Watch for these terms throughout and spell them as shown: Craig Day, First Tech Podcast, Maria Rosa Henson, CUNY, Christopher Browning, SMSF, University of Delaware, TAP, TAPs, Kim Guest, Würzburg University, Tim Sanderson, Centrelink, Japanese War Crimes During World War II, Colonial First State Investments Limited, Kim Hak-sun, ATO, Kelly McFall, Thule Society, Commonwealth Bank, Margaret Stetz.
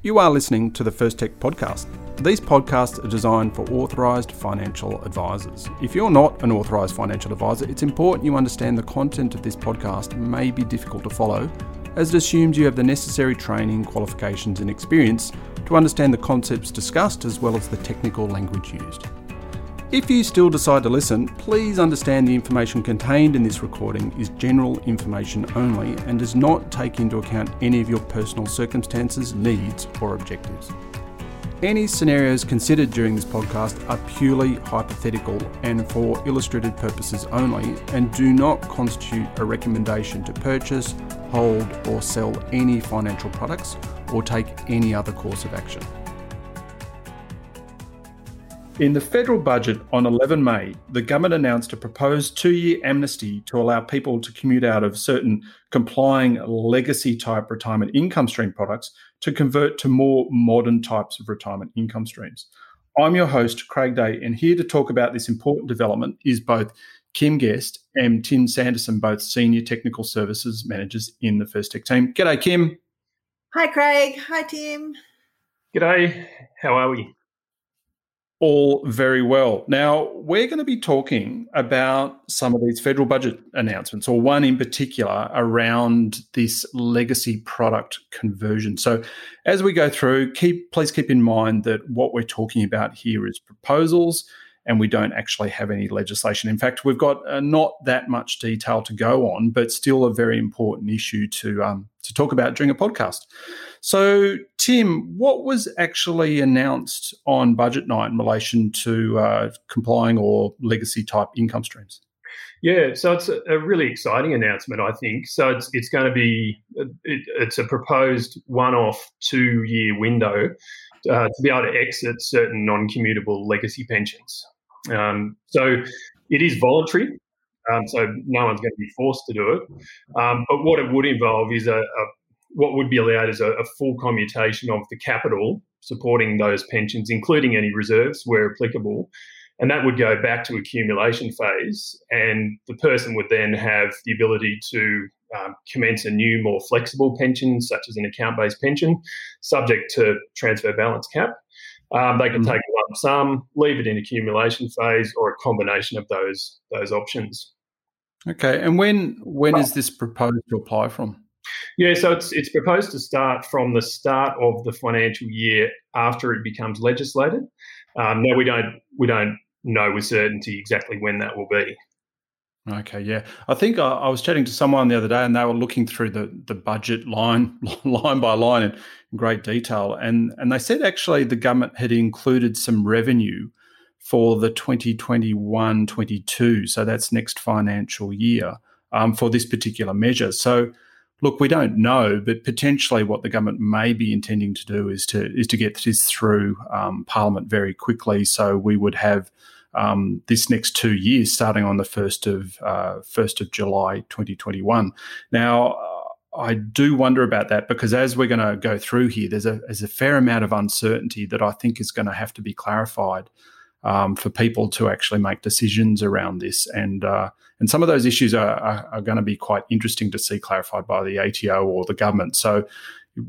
You are listening to the First Tech Podcast. These podcasts are designed for authorised financial advisors. If you're not an authorised financial advisor, it's important you understand the content of this podcast may be difficult to follow, as it assumes you have the necessary training, qualifications and experience to understand the concepts discussed as well as the technical language used. If you still decide to listen, please understand the information contained in this recording is general information only and does not take into account any of your personal circumstances, needs or objectives. Any scenarios considered during this podcast are purely hypothetical and for illustrative purposes only and do not constitute a recommendation to purchase, hold or sell any financial products or take any other course of action. In the federal budget on 11 May, the government announced a proposed two-year amnesty to allow people to commute out of certain complying legacy-type retirement income stream products to convert to more modern types of retirement income streams. I'm your host, Craig Day, and here to talk about this important development is both Kim Guest and Tim Sanderson, both Senior Technical Services Managers in the First Tech team. G'day, Kim. Hi, Craig. Hi, Tim. G'day. How are we? All very well. Now, we're going to be talking about some of these federal budget announcements, or one in particular around this legacy product conversion. So as we go through, please keep in mind that what we're talking about here is proposals and we don't actually have any legislation. In fact, we've got not that much detail to go on, but still a very important issue to talk about during a podcast. So, Tim, what was actually announced on budget night in relation to complying or legacy-type income streams? Yeah, so it's a really exciting announcement, I think. So it's going to be it's a proposed one-off two-year window to be able to exit certain non-commutable legacy pensions. So it is voluntary, so no one's going to be forced to do it. But what it would involve is what would be allowed is a full commutation of the capital supporting those pensions, including any reserves where applicable. And that would go back to accumulation phase. And the person would then have the ability to commence a new, more flexible pension, such as an account-based pension, subject to transfer balance cap. They can take a lump sum, leave it in accumulation phase, or a combination of those options. Okay. And when is this proposed to apply from? Yeah, so it's proposed to start from the start of the financial year after it becomes legislated. No, we don't know with certainty exactly when that will be. Okay, yeah. I think I was chatting to someone the other day and they were looking through the budget line by line in great detail. And they said actually the government had included some revenue for the 2021-22, so that's next financial year, for this particular measure. So, look, we don't know, but potentially what the government may be intending to do is to get this through Parliament very quickly, so we would have this next 2 years starting on the 1st of July 2021. Now, I do wonder about that because as we're going to go through here, there's a fair amount of uncertainty that I think is going to have to be clarified for people to actually make decisions around this. And some of those issues are going to be quite interesting to see clarified by the ATO or the government. So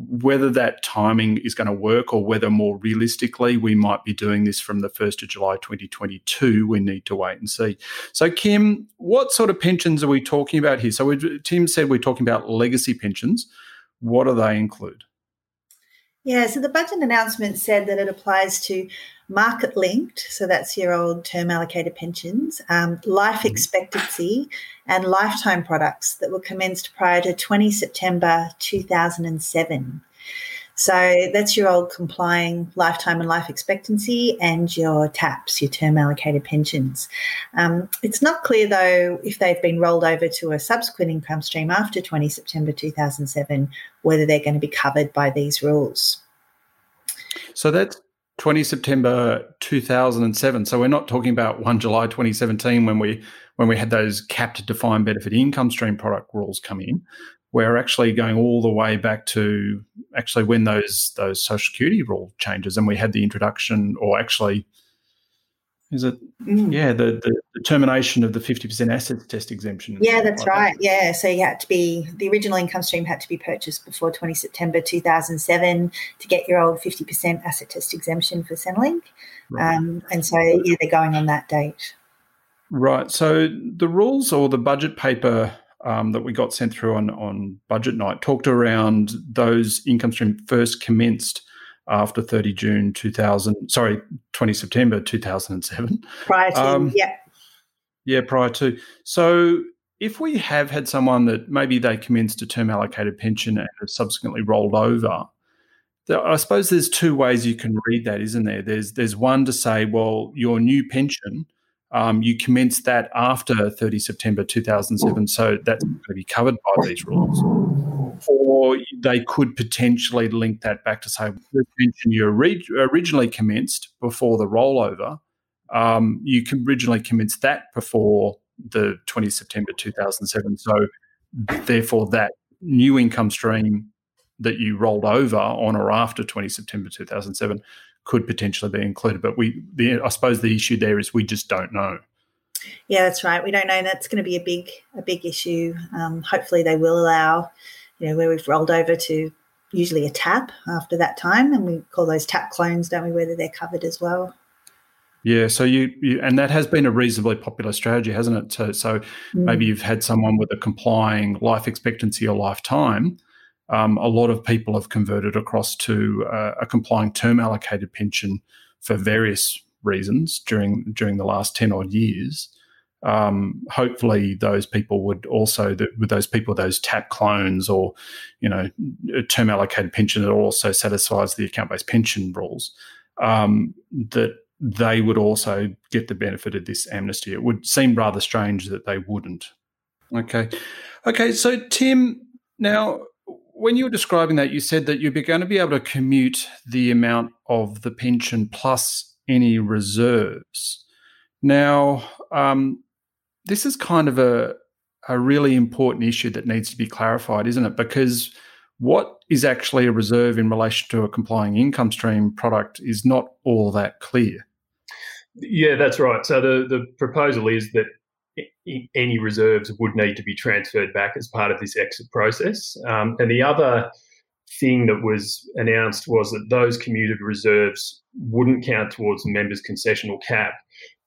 whether that timing is going to work or whether more realistically we might be doing this from the 1st of July 2022, we need to wait and see. So, Kim, what sort of pensions are we talking about here? So Tim said we're talking about legacy pensions. What do they include? Yeah, so the budget announcement said that it applies to market-linked, so that's your old term allocated pensions, life expectancy and lifetime products that were commenced prior to 20 September 2007. So that's your old complying lifetime and life expectancy and your TAPs, your term allocated pensions. It's not clear, though, if they've been rolled over to a subsequent income stream after 20 September 2007, whether they're going to be covered by these rules. So that's 20 September 2007. So we're not talking about 1 July 2017 when we had those capped defined benefit income stream product rules come in. We're actually going all the way back to actually when those Social Security rule changes and we had the introduction or actually Is it? Mm. Yeah, the termination of the 50% assets test exemption. Yeah, that's like right. That. Yeah, so you had to be, the original income stream had to be purchased before 20 September 2007 to get your old 50% asset test exemption for Centrelink. Right. And so, yeah, they're going on that date. Right. So the rules or the budget paper that we got sent through on budget night talked around those income stream first commenced after 20 September 2007. Prior to, yeah. Yeah, prior to. So if we have had someone that maybe they commenced a term allocated pension and have subsequently rolled over, I suppose there's two ways you can read that, isn't there? There's one to say, well, your new pension, you commenced that after 30 September 2007, so that's going to be covered by these rules. Or they could potentially link that back to say the pension you originally commenced before the rollover, you originally commenced that before the 20 September 2007. So therefore that new income stream that you rolled over on or after 20 September 2007 could potentially be included. But I suppose the issue there is we just don't know. Yeah, that's right. We don't know. And that's going to be a big issue. Hopefully they will allow, where we've rolled over to usually a TAP after that time, and we call those TAP clones, don't we, whether they're covered as well. Yeah, so you and that has been a reasonably popular strategy, hasn't it? So maybe you've had someone with a complying life expectancy or lifetime. A lot of people have converted across to a complying term allocated pension for various reasons during the last 10-odd years. Hopefully those people would also, with those people, those TAP clones or, a term allocated pension that also satisfies the account-based pension rules, that they would also get the benefit of this amnesty. It would seem rather strange that they wouldn't. Okay, so Tim, now when you were describing that, you said that you're going to be able to commute the amount of the pension plus any reserves. Now, this is kind of a really important issue that needs to be clarified, isn't it? Because what is actually a reserve in relation to a complying income stream product is not all that clear. Yeah, that's right. So the proposal is that any reserves would need to be transferred back as part of this exit process. And the other thing that was announced was that those commuted reserves wouldn't count towards the member's concessional cap,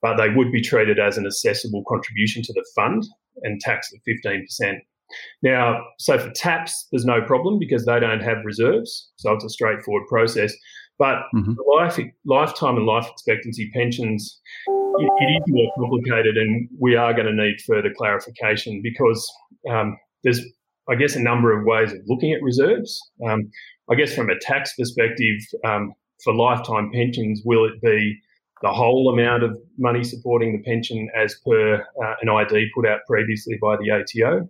but they would be treated as an assessable contribution to the fund and taxed at 15%. Now, so for TAPs, there's no problem because they don't have reserves, so it's a straightforward process. But lifetime and life expectancy pensions, it is more complicated, and we are going to need further clarification because there's, I guess, a number of ways of looking at reserves. I guess from a tax perspective, for lifetime pensions, will it be the whole amount of money supporting the pension as per an ID put out previously by the ATO?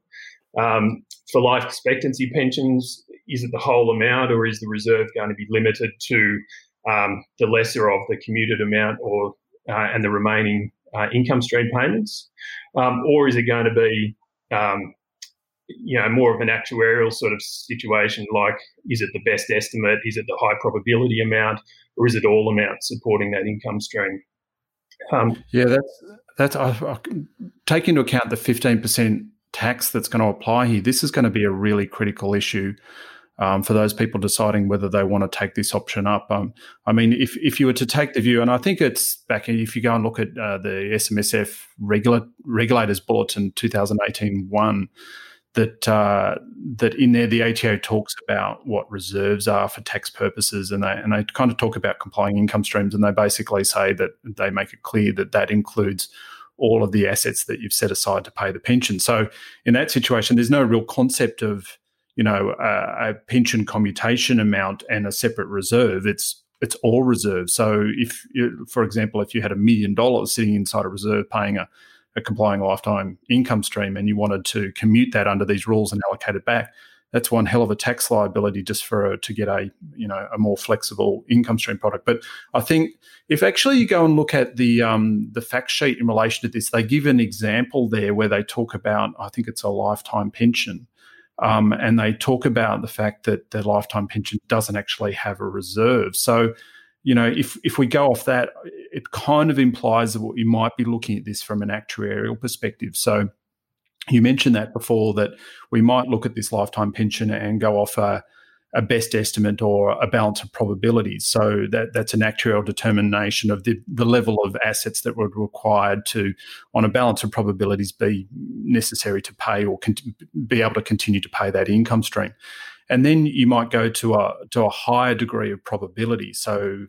For life expectancy pensions, is it the whole amount, or is the reserve going to be limited to the lesser of the commuted amount or and the remaining income stream payments? Or is it going to be, more of an actuarial sort of situation, like is it the best estimate, is it the high probability amount, or is it all amounts supporting that income stream? I take into account the 15% tax that's going to apply here. This is going to be a really critical issue for those people deciding whether they want to take this option up. If you were to take the view, and I think it's back, if you go and look at the SMSF Regulators Bulletin 2018-1, that in there the ATO talks about what reserves are for tax purposes, and they kind of talk about complying income streams, and they basically say that they make it clear that includes all of the assets that you've set aside to pay the pension. So in that situation, there's no real concept of a pension commutation amount and a separate reserve. It's all reserves. So if, for example, if you had $1 million sitting inside a reserve paying a complying lifetime income stream, and you wanted to commute that under these rules and allocate it back, that's one hell of a tax liability just to get a more flexible income stream product. But I think if actually you go and look at the fact sheet in relation to this, they give an example there where they talk about, I think it's a lifetime pension, and they talk about the fact that the lifetime pension doesn't actually have a reserve. So, if we go off that, it kind of implies that what you might be looking at this from an actuarial perspective. So you mentioned that before, that we might look at this lifetime pension and go off a best estimate or a balance of probabilities. So that's an actuarial determination of the level of assets that were required to, on a balance of probabilities, be necessary to pay or be able to continue to pay that income stream. And then you might go to a higher degree of probability. So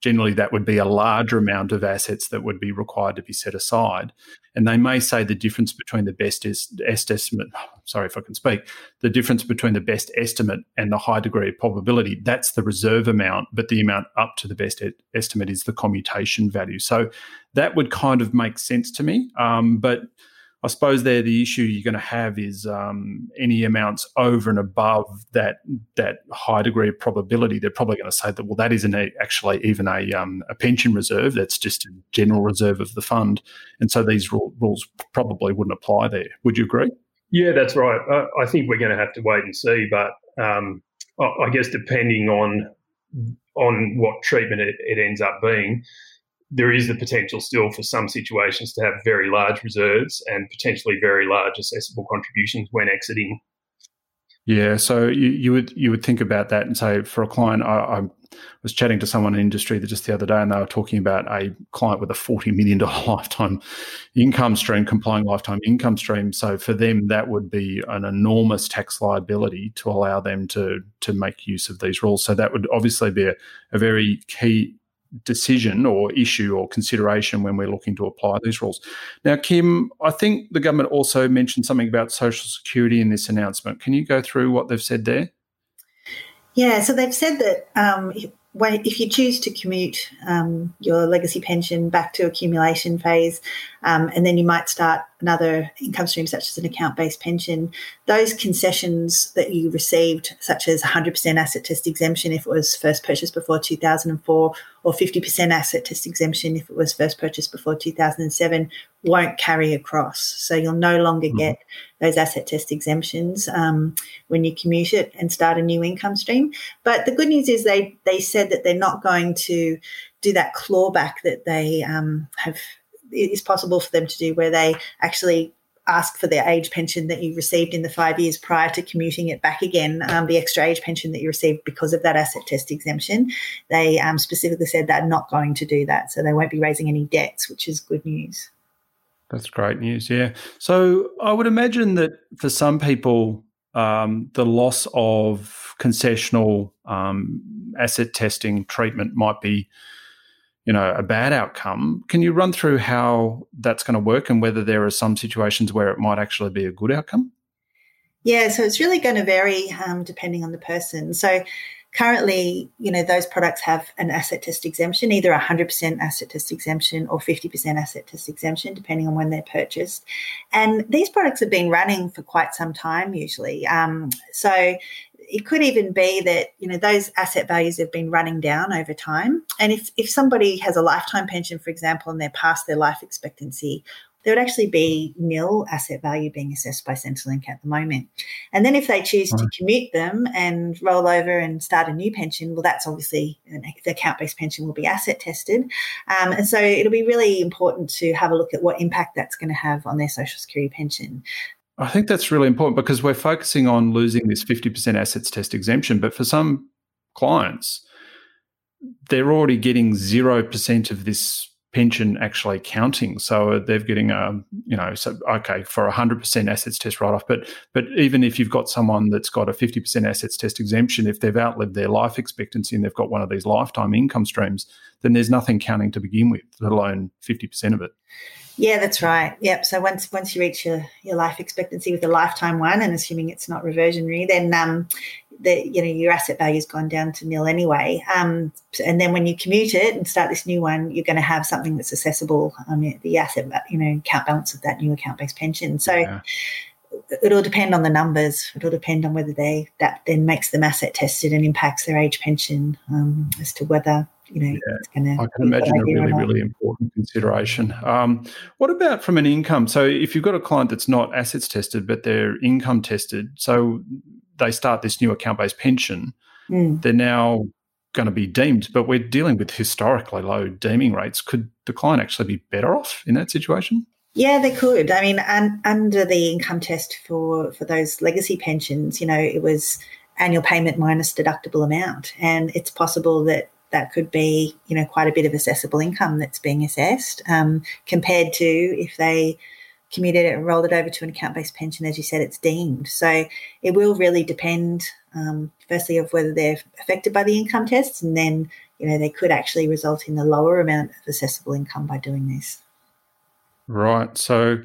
generally that would be a larger amount of assets that would be required to be set aside. And they may say the difference between the the difference between the best estimate and the high degree of probability, that's the reserve amount, but the amount up to the best estimate is the commutation value. So that would kind of make sense to me. But I suppose there the issue you're going to have is any amounts over and above that high degree of probability. They're probably going to say that, well, that isn't actually even a pension reserve. That's just a general reserve of the fund. And so these rules probably wouldn't apply there. Would you agree? Yeah, that's right. I think we're going to have to wait and see. But I guess depending on what treatment it ends up being, there is the potential still for some situations to have very large reserves and potentially very large assessable contributions when exiting. Yeah, so you would think about that and say, for a client, I was chatting to someone in industry just the other day, and they were talking about a client with a $40 million lifetime income stream, complying lifetime income stream. So for them, that would be an enormous tax liability to allow them to make use of these rules. So that would obviously be a very key decision or issue or consideration when we're looking to apply these rules. Now, Kim, I think the government also mentioned something about Social Security in this announcement. Can you go through what they've said there? Yeah, so they've said that if you choose to commute your legacy pension back to accumulation phase, and then you might start another income stream such as an account-based pension, those concessions that you received, such as 100% asset test exemption if it was first purchased before 2004 or 50% asset test exemption if it was first purchased before 2007, won't carry across. So you'll no longer get those asset test exemptions when you commute it and start a new income stream. But the good news is they said that they're not going to do that clawback that they have. It's possible for them to do, where they actually ask for the age pension that you received in the 5 years prior to commuting it back again, the extra age pension that you received because of that asset test exemption. They specifically said they're not going to do that, so they won't be raising any debts, which is good news. That's great news, yeah. So I would imagine that for some people, the loss of concessional asset testing treatment might be, a bad outcome. Can you run through how that's going to work and whether there are some situations where it might actually be a good outcome? Yeah, so it's really going to vary depending on the person. So currently, those products have an asset test exemption, either 100% asset test exemption or 50% asset test exemption, depending on when they're purchased. And these products have been running for quite some time usually. So it could even be that, those asset values have been running down over time. And if somebody has a lifetime pension, for example, and they're past their life expectancy, there would actually be nil asset value being assessed by Centrelink at the moment. And then if they choose to commute them and roll over and start a new pension, well, that's obviously the account-based pension will be asset tested. And so it'll be really important to have a look at what impact that's going to have on their Social Security pension. I think that's really important because we're focusing on losing this 50% assets test exemption, but for some clients, they're already getting 0% of this pension actually counting. So they're getting for 100% assets test write-off. But even if you've got someone that's got a 50% assets test exemption, if they've outlived their life expectancy and they've got one of these lifetime income streams, then there's nothing counting to begin with, let alone 50% of it. Yeah, that's right. Yep. So once you reach your life expectancy with a lifetime one, and assuming it's not reversionary, then your asset value's gone down to nil anyway. And then when you commute it and start this new one, you're going to have something that's accessible the asset, account balance of that new account-based pension. So it'll depend on the numbers. It'll depend on whether that then makes them asset tested and impacts their age pension as to whether. It's going to. I can imagine a really, really important consideration. What about from an income? So, if you've got a client that's not assets tested but they're income tested, so they start this new account-based pension, they're now going to be deemed, but we're dealing with historically low deeming rates. Could the client actually be better off in that situation? Yeah, they could. I mean, under the income test for those legacy pensions, you know, it was annual payment minus deductible amount, and it's possible that that could be, you know, quite a bit of assessable income that's being assessed compared to if they commuted it and rolled it over to an account-based pension, as you said, it's deemed. So it will really depend, firstly, of whether they're affected by the income tests, and then, you know, they could actually result in a lower amount of assessable income by doing this. Right. So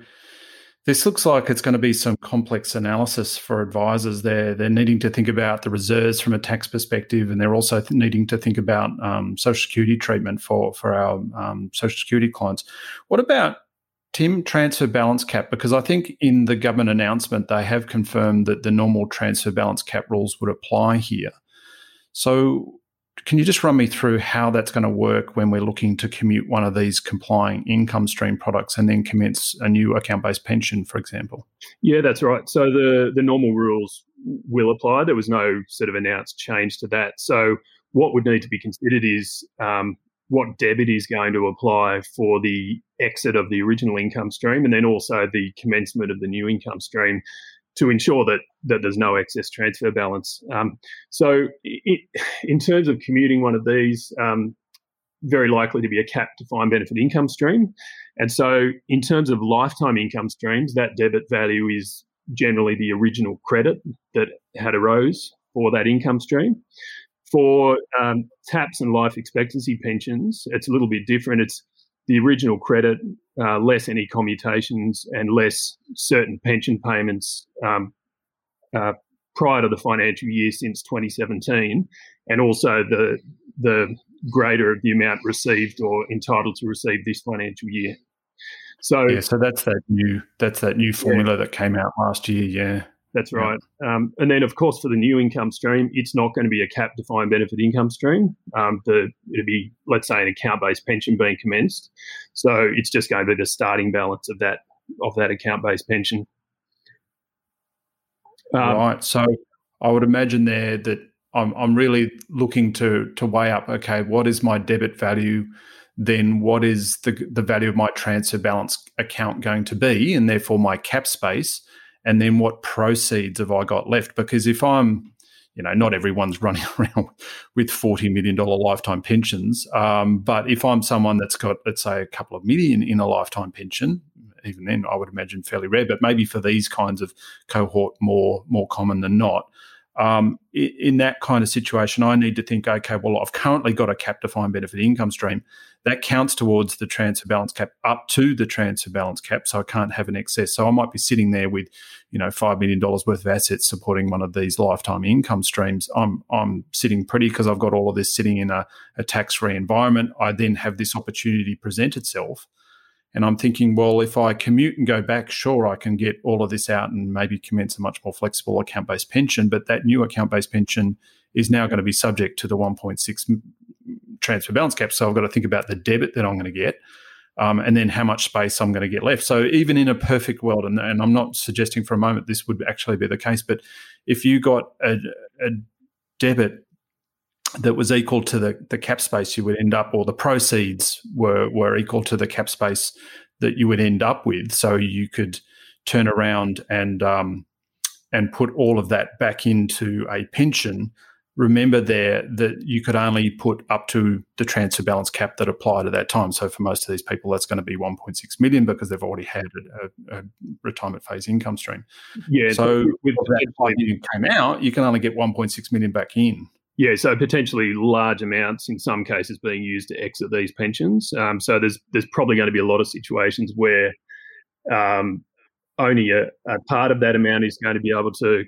this looks like it's going to be some complex analysis for advisors there. They're needing to think about the reserves from a tax perspective, and they're also needing to think about Social Security treatment for our Social Security clients. What about, Tim, transfer balance cap? Because I think in the government announcement, they have confirmed that the normal transfer balance cap rules would apply here. So can you just run me through how that's going to work when we're looking to commute one of these complying income stream products and then commence a new account-based pension, for example? Yeah, that's right. So the normal rules will apply. There was no sort of announced change to that. So what would need to be considered is what debit is going to apply for the exit of the original income stream and then also the commencement of the new income stream, to ensure that there's no excess transfer balance. In terms of commuting one of these, very likely to be a cap defined benefit income stream. And so in terms of lifetime income streams, that debit value is generally the original credit that had arose for that income stream. For TAPs and life expectancy pensions, it's a little bit different. It's the original credit, less any commutations and less certain pension payments prior to the financial year since 2017, and also the greater of the amount received or entitled to receive this financial year. So yeah, so that's that new formula that came out last year. Yeah, that's right. Yeah. And then, of course, for the new income stream, it's not going to be a cap defined benefit income stream. It'll be, let's say, an account-based pension being commenced. So it's just going to be the starting balance of that account-based pension. Right. So I would imagine there that I'm really looking to weigh up, okay, what is my debit value? Then what is the value of my transfer balance account going to be, and therefore my cap space? And then what proceeds have I got left? Because if I'm, you know, not everyone's running around with $40 million lifetime pensions, but if I'm someone that's got, let's say, a couple of million in a lifetime pension, even then I would imagine fairly rare, but maybe for these kinds of cohort more common than not, in that kind of situation, I need to think, okay, well, I've currently got a cap-defined benefit income stream. That counts towards the transfer balance cap, up to the transfer balance cap, so I can't have an excess. So I might be sitting there with, you know, $5 million worth of assets supporting one of these lifetime income streams. I'm sitting pretty because I've got all of this sitting in a tax-free environment. I then have this opportunity present itself. And I'm thinking, well, if I commute and go back, sure, I can get all of this out and maybe commence a much more flexible account-based pension. But that new account-based pension is now going to be subject to the 1.6 transfer balance cap. So I've got to think about the debit that I'm going to get and then how much space I'm going to get left. So even in a perfect world, and I'm not suggesting for a moment this would actually be the case, but if you got a debit that was equal to the cap space you would end up, or the proceeds were equal to the cap space that you would end up with. So you could turn around and put all of that back into a pension. Remember there that you could only put up to the transfer balance cap that applied at that time. So for most of these people, that's going to be 1.6 million because they've already had a retirement phase income stream. Yeah. So with that 5 million came out, you can only get 1.6 million back in. Yeah, so potentially large amounts in some cases being used to exit these pensions. So there's probably going to be a lot of situations where only a part of that amount is going to be able to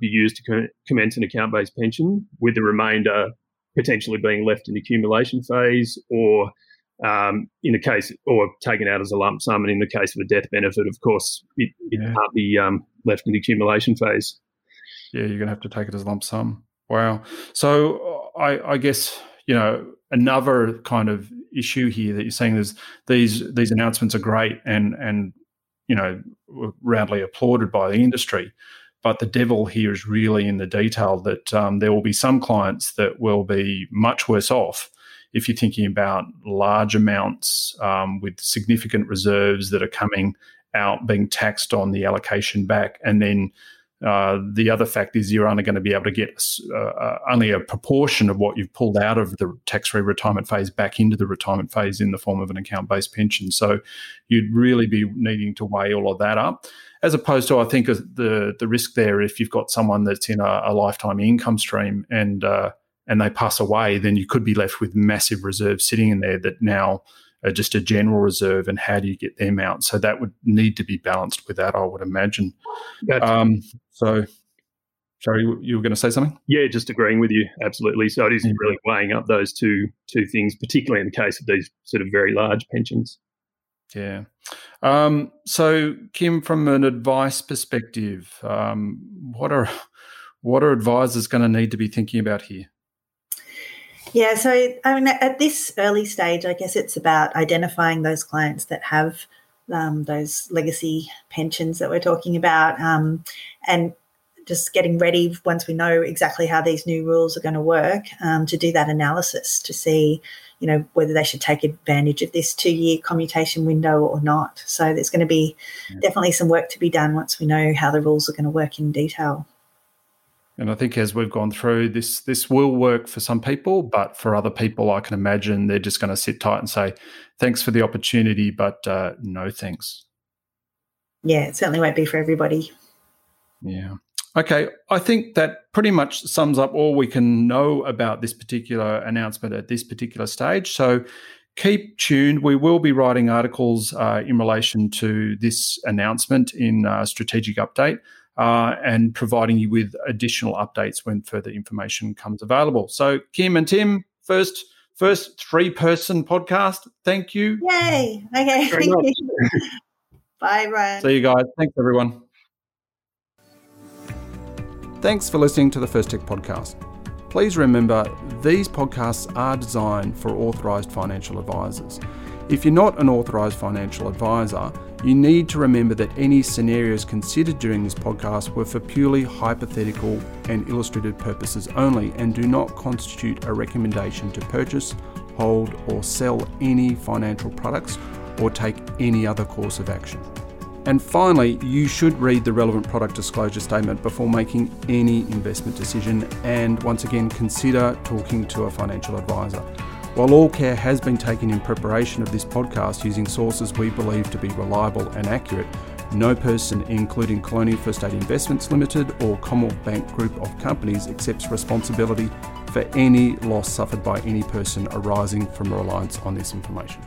be used to commence an account-based pension, with the remainder potentially being left in the accumulation phase, or taken out as a lump sum. And in the case of a death benefit, of course, it can't be left in the accumulation phase. Yeah, you're going to have to take it as a lump sum. Wow. So I guess, you know, another kind of issue here that you're saying is these announcements are great and you know, roundly applauded by the industry, But the devil here is really in the detail, that there will be some clients that will be much worse off if you're thinking about large amounts with significant reserves that are coming out, being taxed on the allocation back. And then the other fact is you're only going to be able to get only a proportion of what you've pulled out of the tax-free retirement phase back into the retirement phase in the form of an account-based pension. So you'd really be needing to weigh all of that up. As opposed to, I think, the risk there, if you've got someone that's in a lifetime income stream and they pass away, then you could be left with massive reserves sitting in there that now are just a general reserve, and how do you get them out? So that would need to be balanced with that, I would imagine. Gotcha. Sorry, you were going to say something? Yeah, just agreeing with you, absolutely. So it is really weighing up those two things, particularly in the case of these sort of very large pensions. Yeah. So, Kim, from an advice perspective, what are advisors going to need to be thinking about here? Yeah. So, I mean, at this early stage, I guess it's about identifying those clients that have those legacy pensions that we're talking about, and just getting ready once we know exactly how these new rules are going to work, to do that analysis to see, you know, whether they should take advantage of this 2-year commutation window or not. So there's going to be definitely some work to be done once we know how the rules are going to work in detail. And I think as we've gone through, this will work for some people, but for other people, I can imagine they're just going to sit tight and say, thanks for the opportunity, but no thanks. Yeah, it certainly won't be for everybody. Yeah. Okay, I think that pretty much sums up all we can know about this particular announcement at this particular stage. So keep tuned. We will be writing articles in relation to this announcement in Strategic Update and providing you with additional updates when further information comes available. So Kim and Tim, first three-person podcast. Thank you. Yay. Okay, thank you. Bye, Ryan. See you guys. Thanks, everyone. Thanks for listening to the First Tech Podcast. Please remember, these podcasts are designed for authorised financial advisors. If you're not an authorised financial advisor, you need to remember that any scenarios considered during this podcast were for purely hypothetical and illustrative purposes only, and do not constitute a recommendation to purchase, hold, or sell any financial products or take any other course of action. And finally, you should read the relevant product disclosure statement before making any investment decision, and once again, consider talking to a financial advisor. While all care has been taken in preparation of this podcast using sources we believe to be reliable and accurate, no person, including Colonial First State Investments Limited or Commonwealth Bank Group of Companies, accepts responsibility for any loss suffered by any person arising from reliance on this information.